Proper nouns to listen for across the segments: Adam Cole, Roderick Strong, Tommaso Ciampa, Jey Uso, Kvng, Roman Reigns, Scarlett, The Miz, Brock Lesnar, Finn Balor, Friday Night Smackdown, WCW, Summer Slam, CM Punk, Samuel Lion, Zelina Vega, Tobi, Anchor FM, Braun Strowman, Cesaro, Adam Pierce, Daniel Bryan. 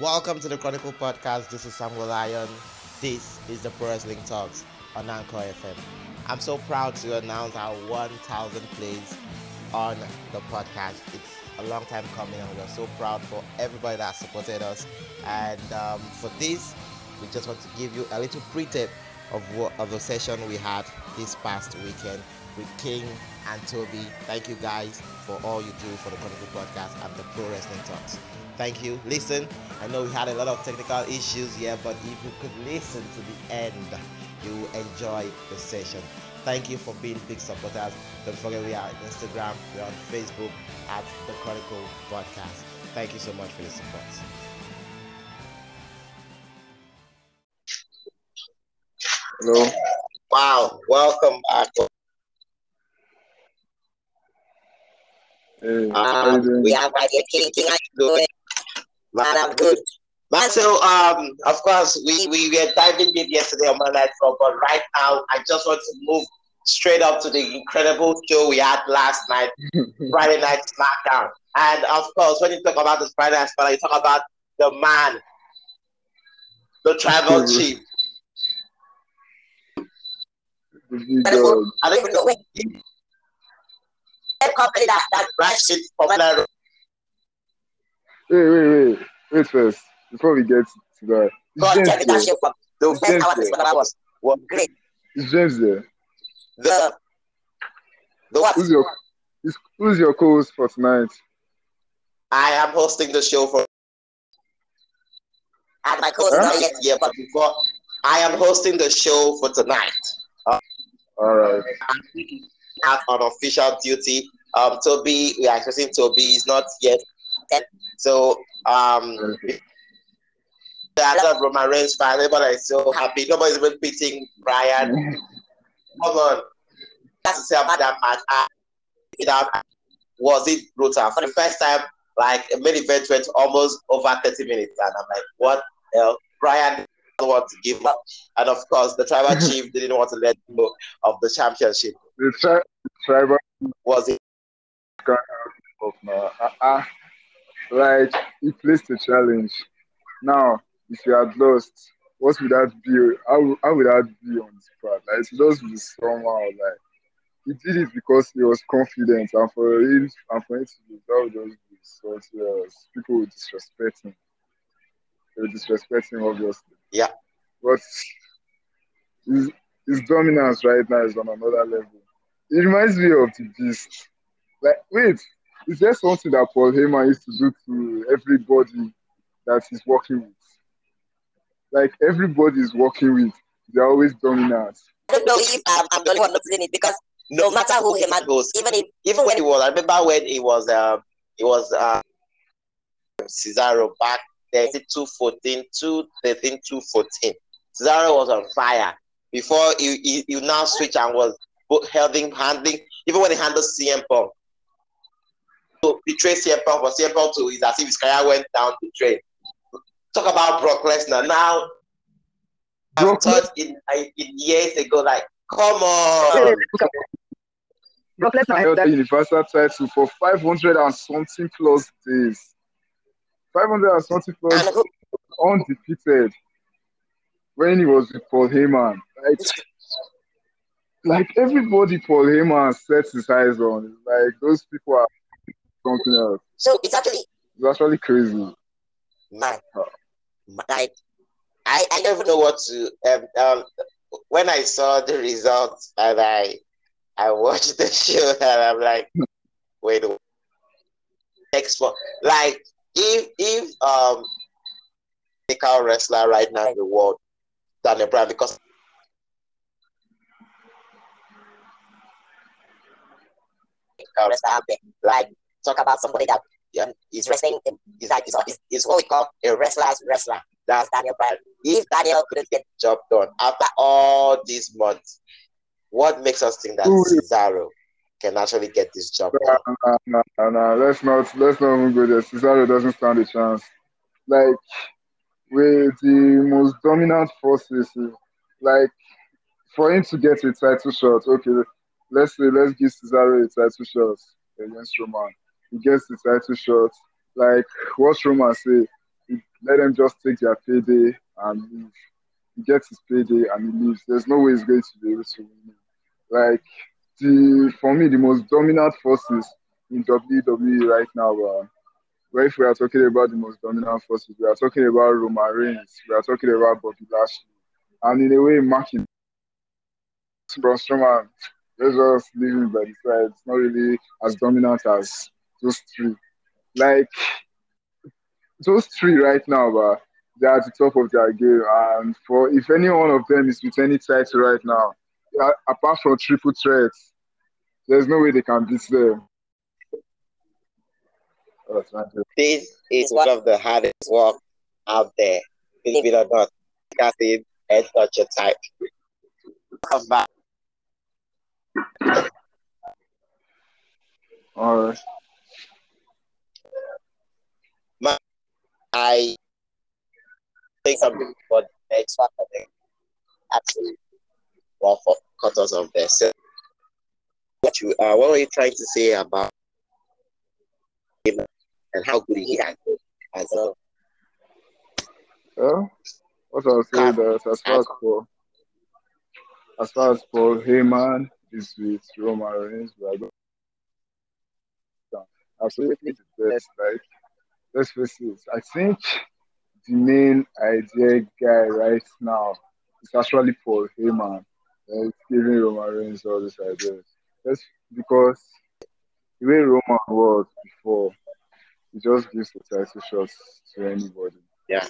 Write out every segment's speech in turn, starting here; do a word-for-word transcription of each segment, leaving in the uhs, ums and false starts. Welcome to the Chronicle Podcast. This is Samuel Lion. This is the Pro Wrestling Talks on Anchor F M. I'm so proud to announce our one thousandth plays on the podcast. It's a long time coming, and we're so proud for everybody that supported us. And um, for this, we just want to give you a little pre-tip of what, of the session we had this past weekend with Kvng and Tobi. Thank you guys for all you do for the Chronicle Podcast and the Pro Wrestling Talks. Thank you. Listen, I know we had a lot of technical issues here, but if you could listen to the end, you will enjoy the session. Thank you for being big supporters. Don't forget we are on Instagram, we are on Facebook at the Chronicle Podcast. Thank you so much for your support. Hello. Wow, welcome back. Hey, um, we have like Kvng doing. Man, I'm good. Man, so, um, of course, we, we were diving deep yesterday on Monday Night Raw, but right now, I just want to move straight up to the incredible show we had last night, Friday Night Smackdown. And, of course, when you talk about this Friday Night Smackdown, you talk about the man, the tribal chief. I don't even know where he that company that, that rushed it for Monday. Wait, wait, wait, wait first, before we get to that. God, tell me that shit from the first hour this one was, was great. Is James there? The, the what? Who's your, who's your co-host for tonight? I am hosting the show for... And my co-host huh? not yet here, but before... I am hosting the show for tonight. Uh, All right. I'm have an official duty. Um, Tobi, we are expecting Tobi, he's not yet... So, um, okay. The other Roman Reigns fan, everybody is so happy. Nobody's even beating Bryan. Come on, that's to say about that match. I, was it brutal for the first time? Like a main event went almost over thirty minutes, and I'm like, what the hell? Bryan doesn't want to give up, and of course, the tribal chief didn't want to let go of the championship. The, tri- the tribal was it? Uh-uh. Like, he placed a challenge. Now, if you had lost, what would that be? How, how would that be on this part? Like, it just be somehow, like, he did it because he was confident, and for him, and for him to do that would just be so serious. People would disrespect him. They would disrespect him, obviously. Yeah. But his, his dominance right now is on another level. It reminds me of the Beast. Like, wait. It's just something that Paul Heyman used to do to everybody that he's working with. Like, everybody is working with, they're always dominant. I don't know if I'm, I'm the only one noticing it, because no matter who Heyman goes, even if, even when he was, I remember when he was, uh, he was uh, Cesaro back then, two fourteen, two thirteen, two fourteen. Cesaro was on fire. Before, he, he, he now switched and was holding, handling, even when he handled C M Punk. To betray C M Punk for C M Punk to is as if his career went down the drain. Talk about Brock Lesnar now. I thought in, in years ago, like, come on. Brock Lesnar held the Universal title for five hundred and something plus days. Five hundred and something plus days, undefeated. When he was with Paul Heyman, like. Like everybody Paul Heyman sets his eyes on, like those people are. Something else. So it's actually it's actually crazy. Man, like I, I don't even know what to. Um, um, when I saw the results and I I watched the show and I'm like, wait, next one. Like if if um, the current wrestler right now in the world, Daniel Bryan, because. Like. Talk about somebody that yeah, is wrestling. Is like is is what we call a wrestler's wrestler. That's Daniel Bryan. If Daniel couldn't get the job done after all these months, what makes us think that Cesaro can actually get this job done? No, no, no, no. Let's not let's not even go there. Cesaro doesn't stand a chance. Like with the most dominant forces, like for him to get a title shot. Okay, let's say let's give Cesaro a title shot against Roman. He gets the title shot. Like, what Roman say? He Let them just take their payday and leave. He gets his payday and he leaves. There's no way he's going to be able to win. Like, the, for me, the most dominant forces in W W E right now are, well, if we are talking about the most dominant forces, we are talking about Roman Reigns, we are talking about Bobby Lashley, and in a way, marking Braun Strowman, they're just leaving by the side. It's not really as dominant as those three. Like, those three right now, but they are at the top of their game, and for if any one of them is with any title right now, are, apart from triple threats, there's no way they can beat them. This is one of the hardest work out there. Believe it or not, because it is such a type. All right. My, I think something for the next one. I think absolutely well for cutters of this. So what you uh, what were you trying to say about him and how good he has been as well? Well, what I was saying that as far as for as far as Paul Heyman is with Roman Reigns, we are going to absolutely the best. Like, let's face it, I think the main idea guy right now is actually Paul Heyman. It's giving Roman Reigns all these ideas. That's because the way Roman was before, he just gives the title shots to anybody. Yeah.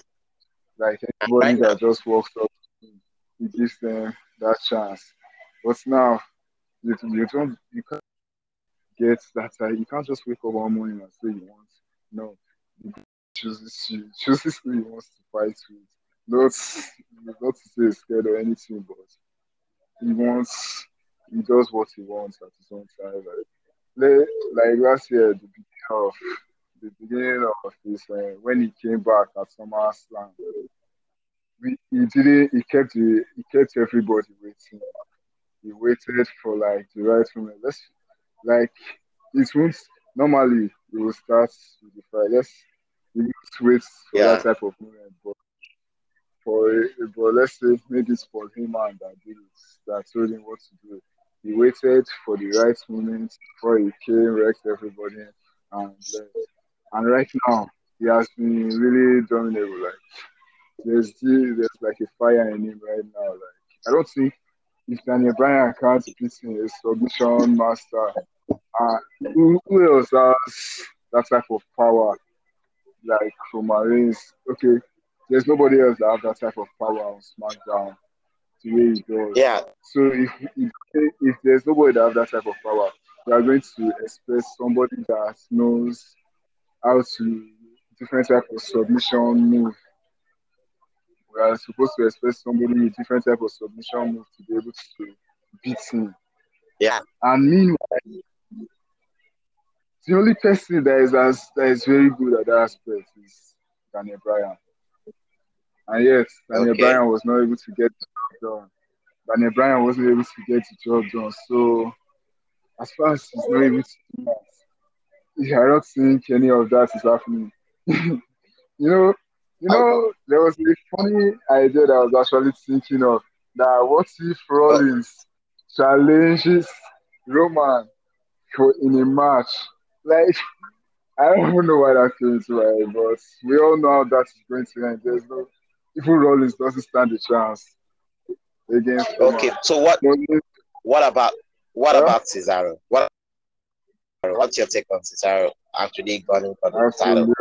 Like, anybody right that now just walks up, he gives them that chance. But now, you, you don't, you can't get that. You can't just wake up one morning and say you want. No, he chooses, he chooses who he wants to fight with. Not, not to say scared or anything, but he wants, he does what he wants at his own time. Like, like last year, the beginning of the beginning of his uh, when he came back at Summer Slam. We, he didn't. He kept. He, he kept everybody waiting. He waited for like the right moment. Let's like it won't normally. It will start with the fight. Let's he must wait for yeah. that type of moment. But for but let's say maybe it's for him and that did it, that told him what to do. He waited for the right moment before he came, wrecked everybody, and and right now he has been really dominable. Like. There's there's like a fire in him right now. Like, I don't think if Daniel Bryan can't beat him, a submission master, uh, who, who else has that type of power? Like from Reigns, okay, there's nobody else that has that type of power on SmackDown the way he does. Yeah. So if if, if there's nobody that has that type of power, we are going to expect somebody that knows how to different type of submission move. We are supposed to expect somebody with different type of submission move to be able to beat him. Yeah. And meanwhile, the only person that is as, that is very good at that aspect is Daniel Bryan. And yes, Daniel okay. Bryan was not able to get the job done. Daniel Bryan wasn't able to get the job done. So, as far as he's not able to do that, I don't think any of that is happening. you know, You know, there was a funny idea that I was actually thinking of, that what if Rollins challenges Roman for in a match? Like, I don't even know why that came to my head, but we all know how that is going to end. There's no, even Rollins doesn't stand a chance against Roman. Okay, so what? What about what yeah? about Cesaro? What? What's your take on Cesaro actually going for the title?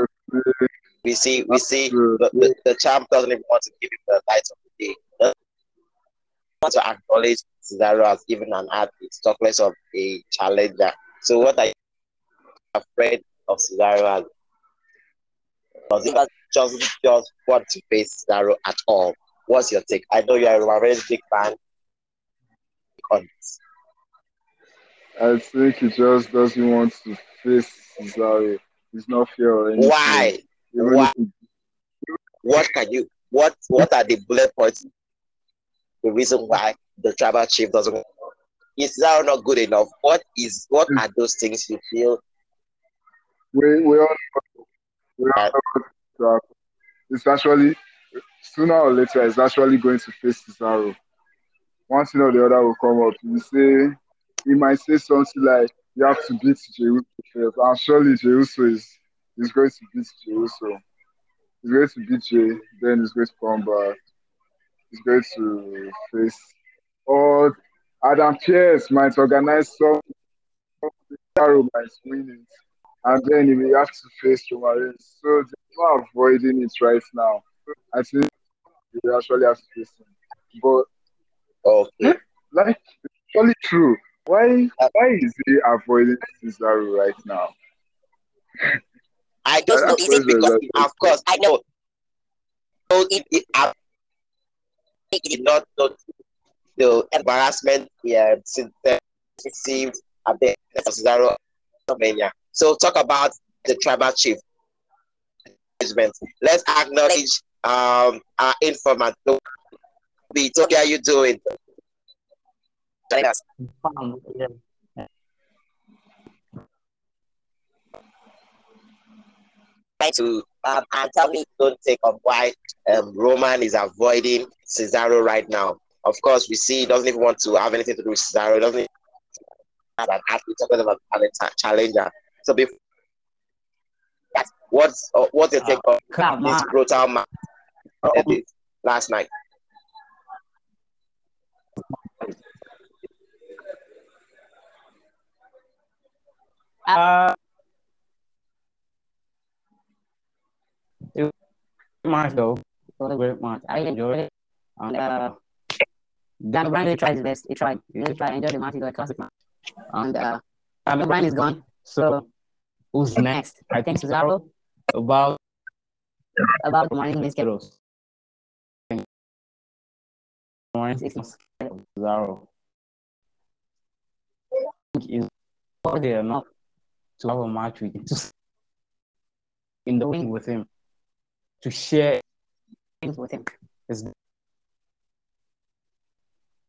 We see, we see the, the, the champ doesn't even want to give him the light of the day. Doesn't want to acknowledge Cesaro as even an athlete, talk less of a challenger. So what are you afraid of Cesaro as? Does he just, just want to face Cesaro at all? What's your take? I know you are a very big fan on this. I think he just doesn't want to face Cesaro. He's not fair or anything. Why? What, what can you? What What are the bullet points? The reason why the tribal chief doesn't work? Is that not good enough? What is? What are those things you feel? We we all we all know is actually, sooner or later, is actually going to face Cesaro. One thing or the other will come up. You say, he might say something like, you have to beat Jey Uso first. And surely Jey Uso is, is going to beat Jey Uso. He's going to beat Jey, then he's going to come back. He's going to face. Or Adam Pierce might organize something. Cesaro might win it. And then we have to face Roman Reigns. So they're not avoiding it right now. I think they actually have to face him. But okay. Like, it's totally true. Why why is he avoiding Cesaro right now? I don't know. Is it because, of course, I know. So if it, I think it did not know the embarrassment yeah, since the received at the Cesaro Slovenia. So talk about the tribal chief. Let's acknowledge um, our informant. Tobi, Tobi, how are you doing? To um, and tell me, don't take up why um, Roman is avoiding Cesaro right now. Of course, we see he doesn't even want to have anything to do with Cesaro. He doesn't have an athlete talking about a challenger. So before that, what's uh, what's your take on uh, this brutal match um, last night? Uh, it was a great match, though. It was a great match. I enjoyed it. And, uh, Daniel Bryan really tried his best. He tried. He really tried. I enjoyed the match. It was a classic match. And uh, Daniel Bryan is gone. So, who's next? I think Cesaro. About about Roman Reigns. Roman Reigns. Cesaro. I think it's probably enough to have a match with him, to in the ring with him, to share things with him.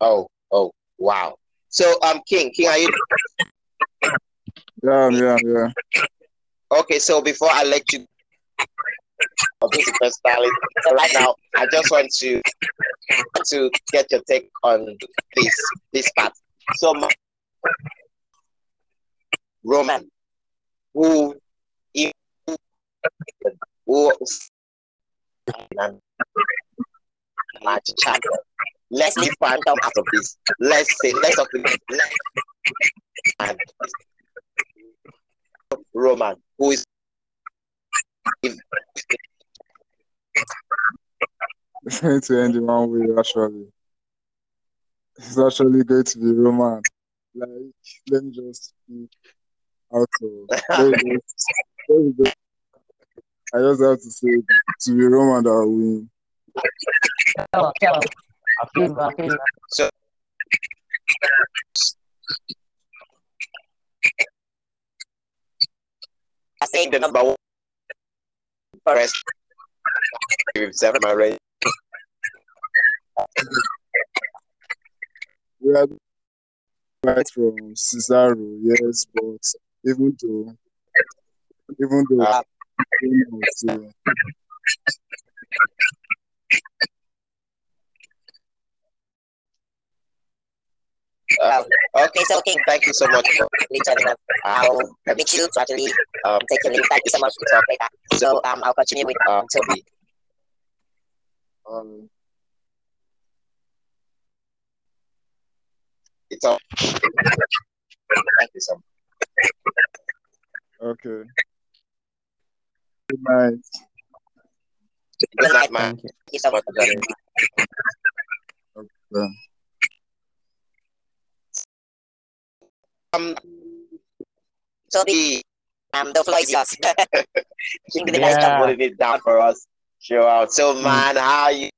Oh, oh, wow! So, um, Kvng, Kvng, are you? Yeah, yeah, yeah. Okay, so before I let you, oh, this is my style. So right now, I just want to to get your take on this this part. So, my, Roman. Who, who, who, let's leave Phantom out of this. Let's say, let's talk about and Roman, who is. It's going to end in one way, actually. It's actually going to be Roman. Like, let me just speak. Also, there you go. There you go. I just have to say, to be Roman that will win. Oh, okay. So, I think the number one first with seven already. We are right from Cesaro, yes, but. Even though, even though, uh, even though uh, okay, so Kvng, thank you so much for returning. I'll permit you to actually um, take your leave. Thank you so much for talking like that. So um, I'll continue with um, Tobi. Um, it's all. Thank you so much. Okay. Good night. Good night, man. Thank you so much for joining me. Okay. Um, Tobi, um, the floor is yours. Kvng did a nice job putting it down for us. Show out. So, man, how are you?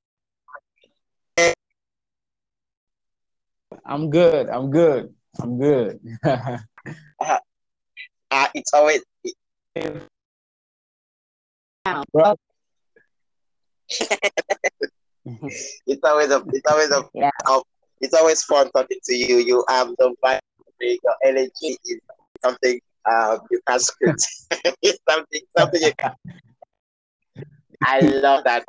I'm good. I'm good. I'm good. uh, Uh, it's always. It, wow. it's always a. It's always a. Yeah. a it's always fun talking to you. You have um, the vibe. Your energy is something. Um, you can script. It's something. Something you can. I love that.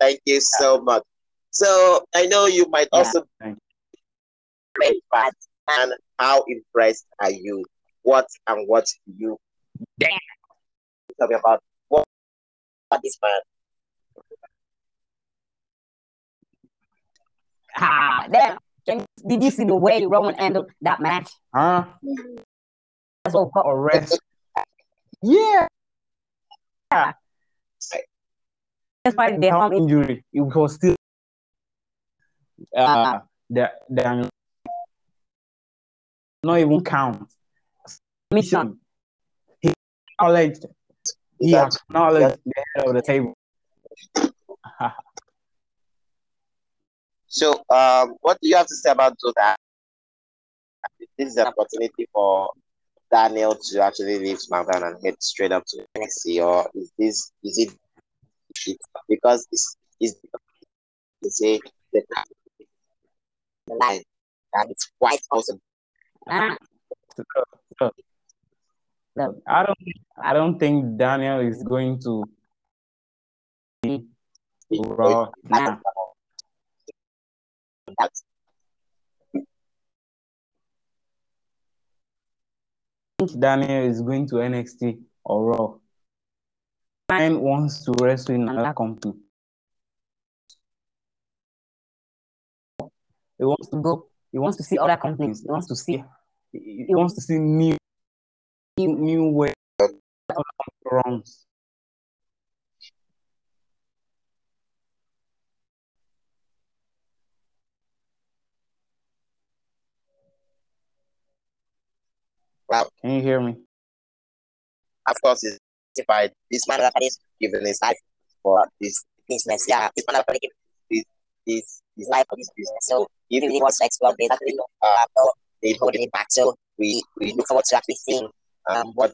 Thank you so much. So I know you might also yeah, be impressed, and how impressed are you? What and what do you dare tell me about what this man? Ah, there. Did you see the way Roman handled that match? Huh? That's all for a rest. Yeah. Yeah. That's why they have injury. It was still uh the the not even count. Mission. He acknowledged he acknowledged the head of the table. So, um, what do you have to say about that? This is an opportunity for Daniel to actually leave SmackDown and head straight up to N X T, or is this is it because it's is say the line that it's quite awesome. I don't, I don't think Daniel is going to. Raw. Nah. Daniel is going to N X T or Raw. Ryan wants to wrestle in another company. He wants to go. He wants to see other companies. He wants to see. He wants to see new, new ways. Wow. Can you hear me? Of course, it's by this man is given his life for this business. Yeah, this man is given his his life for this business. So if he wants to explore business, uh, they hold it back. So we we look forward to actually seeing um what.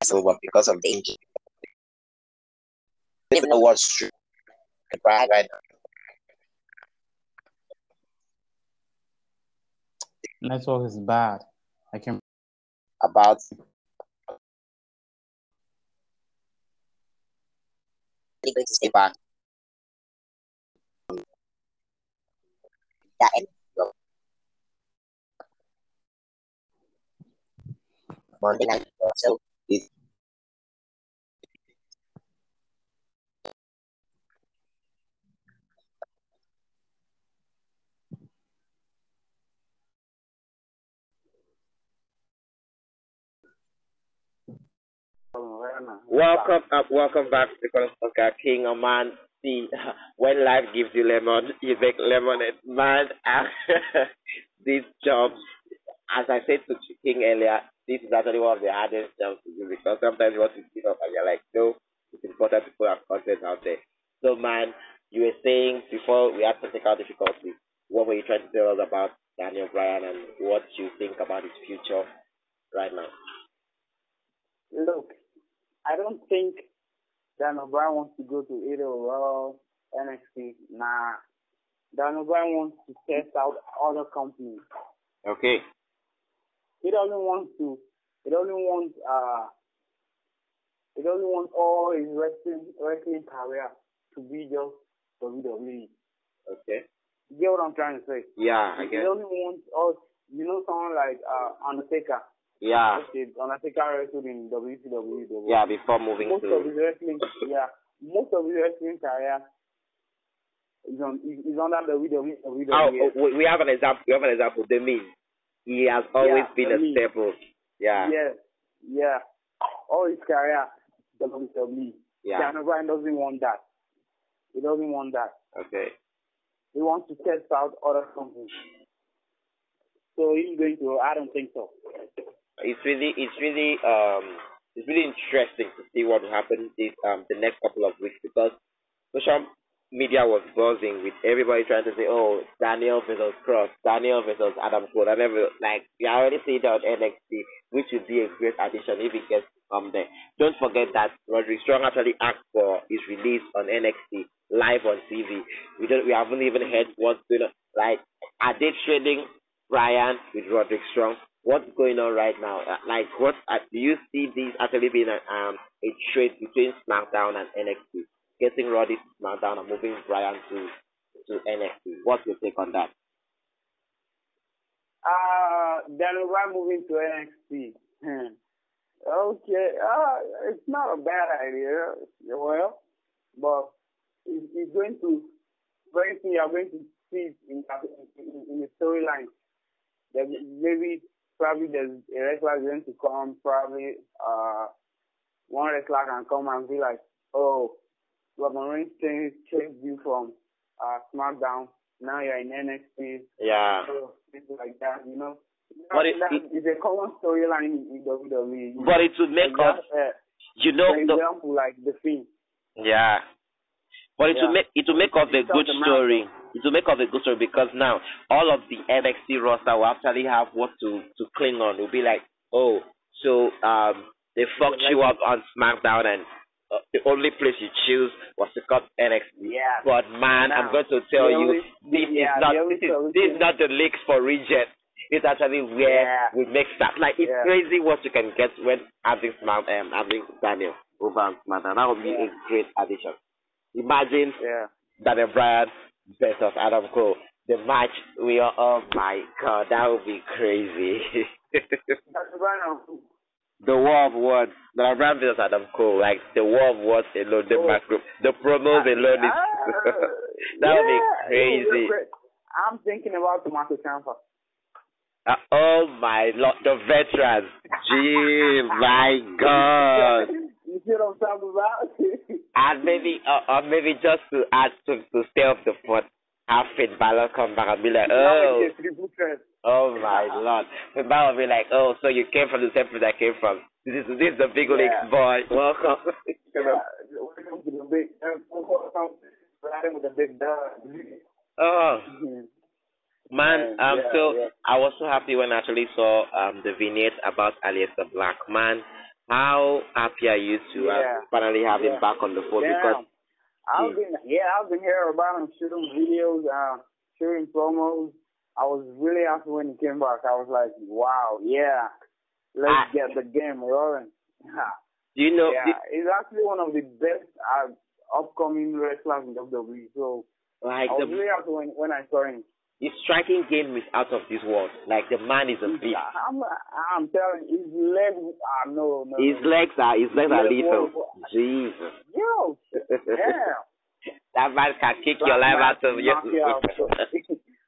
Because of the injury. Even though what's true. Right now. Network is bad. I can about stay back. Yeah. Monday night, so it welcome up, welcome back to Chronicle Podcast. King or man, see when life gives you lemon, you make lemonade. Man, these jobs, as I said to King earlier. This is actually one of the hardest jobs to do because sometimes you want to give up and you're like, no, it's important to put our content out there. So, man, you were saying before we had technical difficulties, what were you trying to tell us about Daniel Bryan and what you think about his future right now? Look, I don't think Daniel Bryan wants to go to either Raw, N X T. Nah. Daniel Bryan wants to test out other companies. Okay. He doesn't want to. He doesn't want. Uh, he doesn't want all his wrestling wrestling career to be just W W E. Okay. You get what I'm trying to say? Yeah, I get. He doesn't want us. You know, someone like uh, Undertaker. Yeah. Undertaker wrestled in W C W. Yeah, before moving most to. Most of his wrestling. Yeah, most of his wrestling career. Is on is under the W W E. Oh, oh, we have an example. We have an example. The Miz. He has always yeah, been a me. staple. Yeah. Yes. Yeah. All his career, W W E. Yeah. Daniel Bryan doesn't want that. He doesn't want that. Okay. He wants to test out other companies. So he's going to. I don't think so. It's really, it's really, um, it's really interesting to see what will happen this, um, the next couple of weeks because, Busham, media was buzzing with everybody trying to say, oh, Daniel versus Cross, Daniel versus Adam Cole, and everyone, like, you already see it on N X T, which would be a great addition if it gets from there. Don't forget that Roderick Strong actually asked for his release on N X T live on T V. We don't, we haven't even heard what's going on. Like, are they trading Bryan with Roderick Strong? What's going on right now? Like, what uh, do you see this actually being a, um, a trade between SmackDown and N X T? Getting Roddy to SmackDown and moving Bryan to to N X T. What's your take on that? Uh, Daniel Bryan moving to N X T. Okay, uh, it's not a bad idea. Well, but it, it's going to, going to, you're going to see in in, in the storyline that maybe. Probably there's a wrestler is going to come, probably uh, one wrestler can come and be like, oh, Roman Reigns changed you from uh, SmackDown, now you're in N X T. Yeah. So, things like that, you know. But it, that, it, it's a common storyline in W W E. But it would make us, uh, you know. For example, the, like The Fiend. Yeah. But it yeah. will make it will make of a good story. It will make of a good story because now all of the N X T roster will actually have what to, to cling on. It will be like, oh, so um they fucked you up on SmackDown and uh, the only place you choose was to cut N X T. Yeah. But man, now, I'm going to tell you, this is yeah, not this is, this is not the leaks for region. It's actually where yeah. we make that. Like it's yeah. crazy what you can get when having Smart um having Daniel over on SmackDown. That would be yeah. a great addition. Imagine yeah. Daniel Bryan versus Adam Cole. The match we are, oh my god, that would be crazy. The War of Words. Daniel Bryan versus Adam Cole. Like, the War of Words alone, the oh. match group, the promos alone. Is, uh, that would yeah. be crazy. I'm thinking about Tommaso Ciampa. Uh, oh my lord, the veterans. Gee, my god. You see what I'm talking about? And maybe, uh, or maybe just to add to, to stay off the pot, have Finn Balor come back and be like, oh, oh my lord. Finn Balor will be like, oh, so you came from the same place I came from. This is this is the big league yeah. boy. Welcome. Yeah. Welcome to the big, welcome to the big dog. Oh. Man, um, yeah, so yeah. I was so happy when I actually saw um the vignette about Aleister Black. Man, how happy are you to yeah. finally have yeah. him back on the phone? Yeah. Because I've been yeah, I've been hearing about him, shooting videos, uh, shooting promos. I was really happy when he came back. I was like, wow, yeah, let's I, get the game rolling. You know, yeah, the, he's actually one of the best uh, upcoming wrestlers in W W E. So like I was the, really happy when, when I saw him. His striking game is out of this world. Like, the man is a beast. I'm, I'm telling you, his legs are no, no. His legs are, his legs are lethal. Jesus. Yo, damn. That man can kick Black your life out of you.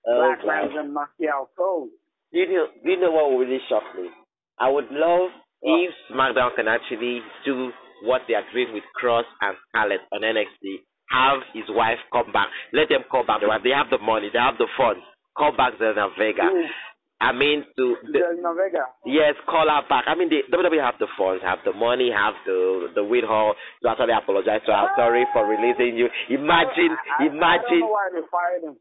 Black man's a Macchiato cold. Do you know, do you know what really shocked me? I would love what? if SmackDown can actually do what they are doing with Cross and Scarlett on N X T. Have his wife come back. Let them come back. They have the money. They have the funds. Call back Zelina Vega. Mm. I mean, to Zelina Vega. Yes, call her back. I mean, they, W W E have the funds, have the money, have the the wit hall to actually apologize to her. Ah. Sorry for releasing you. Imagine, I, I, imagine. I don't know why they fired him.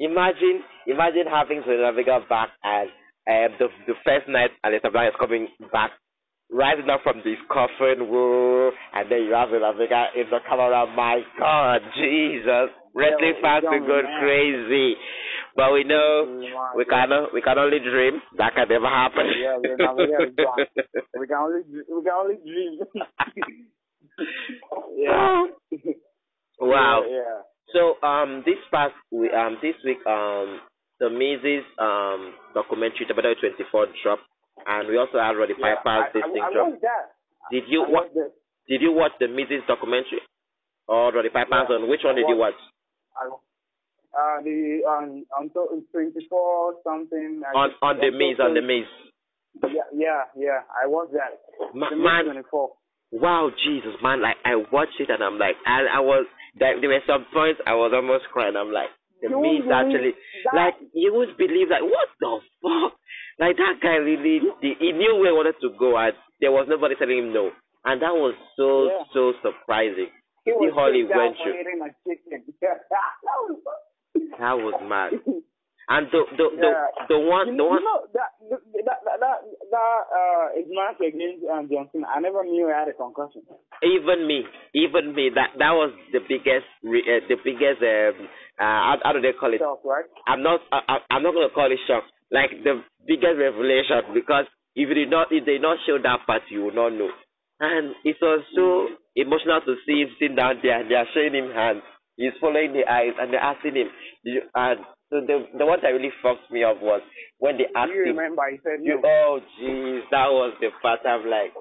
Imagine, imagine having Zelina Vega back as uh, the the first night Aleister Black is coming back. Rising up from this coffin, woo, and then you have the Vega in the camera. My God, Jesus! Wrestling fans will go crazy, but we know we can we can only dream. That can never happen. Yeah, we can only we can only dream. yeah. Wow. Yeah, yeah. So um, this past we um this week um the Miz's um documentary W W E twenty-four dropped. And we also had Roddy yeah, Piper's this thing dropped. Did you I watch? This. Did you watch the Miz's documentary? Or Roddy Piper's yeah, on? Which one I did watched, you watch? I, uh, the on on twenty-four something. I on on the Miz, on the Miz. Yeah, yeah, yeah. I watched that. Ma- man, twenty-four. Wow, Jesus, man! Like I watched it and I'm like, I I was there, there were some points I was almost crying. I'm like, the you Miz actually, that? like you would believe, like what the fuck. Like, that guy really, he knew where he wanted to go, and there was nobody telling him no. And that was so, yeah. so surprising. He, he hardly went you. That was mad. And the the the, yeah. the one the one. You know, that that that that, that uh, is match against um, Johnson. I never knew he had a concussion. Even me, even me. That that was the biggest, uh, the biggest. Um, uh, how do they call it? Shock, right? I'm not. I, I'm not gonna call it shock. Like the biggest revelation, because if you did not, if they not show that part, you would not know. And it was so emotional to see him sitting down there, and they are showing him hands. He's following the eyes, and they're asking him. You, and so the the one that really fucked me up was when they asked you him. Remember, he said you, no. Oh, jeez, that was the part I'm like,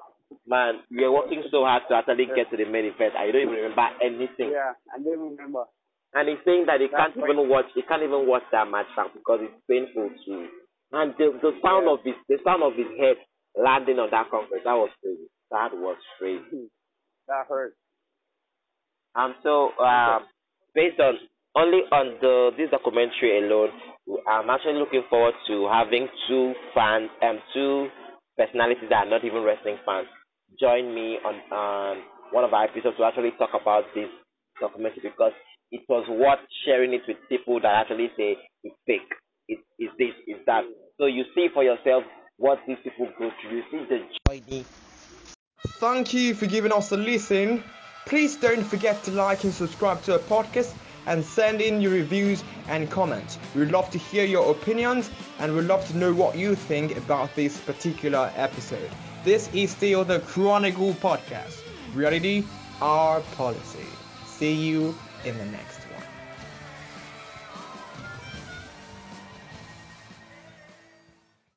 man, you're working so hard to actually get to the main event, and you don't even remember anything. Yeah, I don't remember. And he's saying that he That's can't even watch. He can't even watch that match now because it's painful to him. And the the sound yeah. of his the sound of his head landing on that concrete, that was crazy. That was crazy. That hurt. Um. So, um, based on only on the this documentary alone, I'm actually looking forward to having two fans and um, two personalities that are not even wrestling fans join me on um one of our episodes to actually talk about this documentary, because it was worth sharing it with people that actually say it's fake, it is this, it's that. So you see for yourself what these people go through. You see the journey. Thank you for giving us a listen. Please don't forget to like and subscribe to our podcast and send in your reviews and comments. We'd love to hear your opinions and we'd love to know what you think about this particular episode. This is still the Chronicle Podcast. Reality, our policy. See you in the next